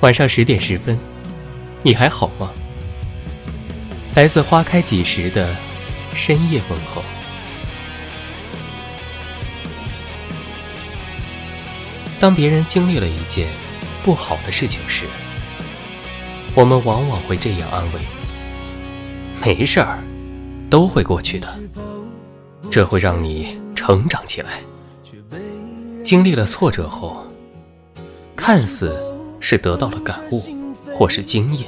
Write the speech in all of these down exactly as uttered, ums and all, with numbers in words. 晚上十点十分，你还好吗？来自花开几时的深夜问候。当别人经历了一件不好的事情时，我们往往会这样安慰：没事儿，都会过去的。这会让你成长起来。经历了挫折后，看似是得到了感悟或是经验，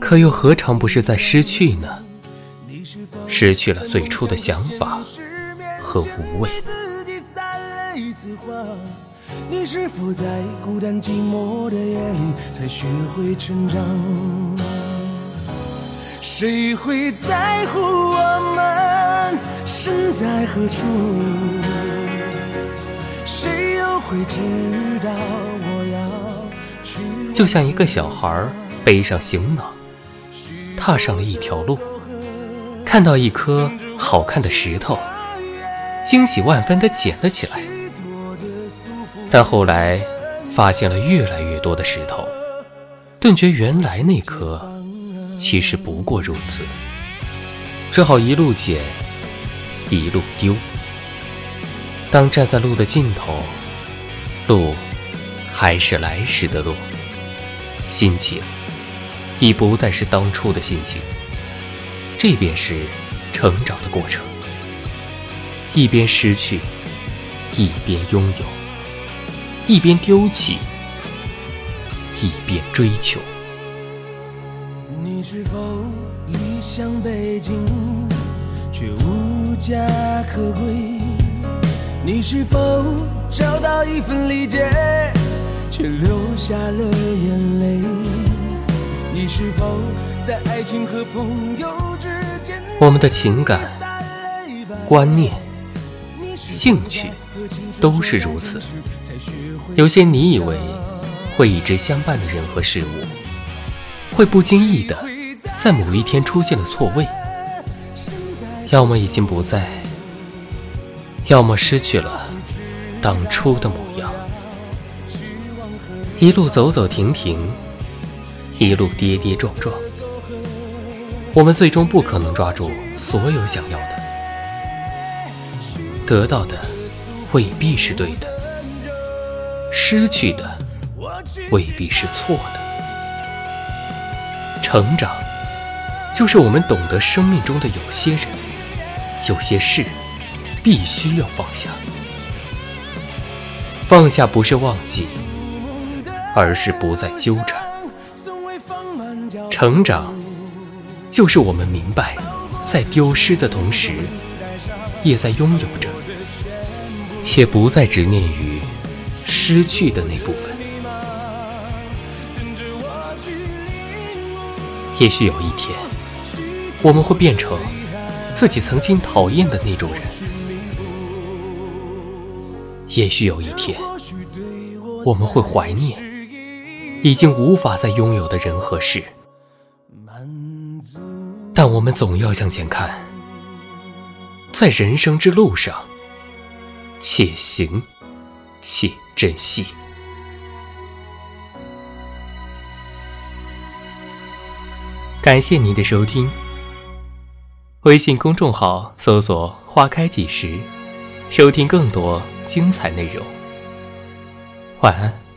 可又何尝不是在失去呢？失去了最初的想法和无畏。你是否在孤单寂寞的夜里才学会成长？谁会在乎我们身在何处？谁又会知道我要去？就像一个小孩背上行囊，踏上了一条路，看到一颗好看的石头，惊喜万分地捡了起来。但后来发现了越来越多的石头，顿觉原来那颗其实不过如此，只好一路捡一路丢。当站在路的尽头，路还是来时的路，心情已不再是当初的心情。这便是成长的过程，一边失去，一边拥有，一边丢弃，一边追求。你是否理想北京却无家可归？你是否找到一份理解却流下了眼泪？你是否在爱情和朋友之间，我们的情感、观念、兴趣都是如此。有些你以为会一直相伴的人和事物，会不经意的在某一天出现了错位，要么已经不在，要么失去了当初的模样。一路走走停停，一路跌跌撞撞，我们最终不可能抓住所有想要的，得到的未必是对的，失去的未必是错的。成长就是我们懂得生命中的有些人、有些事必须要放下。放下不是忘记，而是不再纠缠。成长就是我们明白，在丢失的同时也在拥有着，且不再执念于失去的那部分。也许有一天，我们会变成自己曾经讨厌的那种人。也许有一天，我们会怀念已经无法再拥有的人和事。但我们总要向前看，在人生之路上，且行且珍惜。感谢您的收听，微信公众号搜索“花开几时”，收听更多精彩内容。晚安。